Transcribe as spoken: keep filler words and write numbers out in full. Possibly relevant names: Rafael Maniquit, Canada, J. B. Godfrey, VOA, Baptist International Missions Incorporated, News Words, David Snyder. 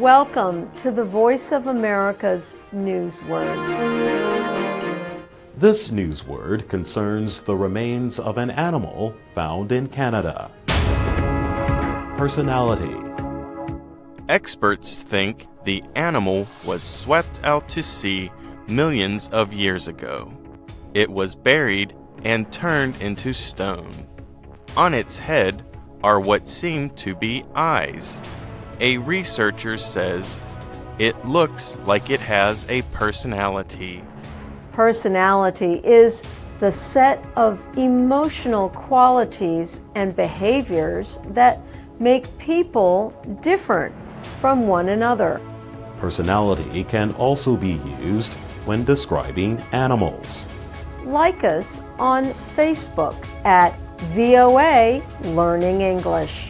Welcome to the Voice of America's News Words. This news word concerns the remains of an animal found in Canada. Personality. Experts think the animal was swept out to sea millions of years ago. It was buried and turned into stone. On its head are what seem to be eyes. A researcher says it looks like it has a personality. Personality is the set of emotional qualities and behaviors that make people different from one another. Personality can also be used when describing animals. Like us on Facebook at V O A Learning English.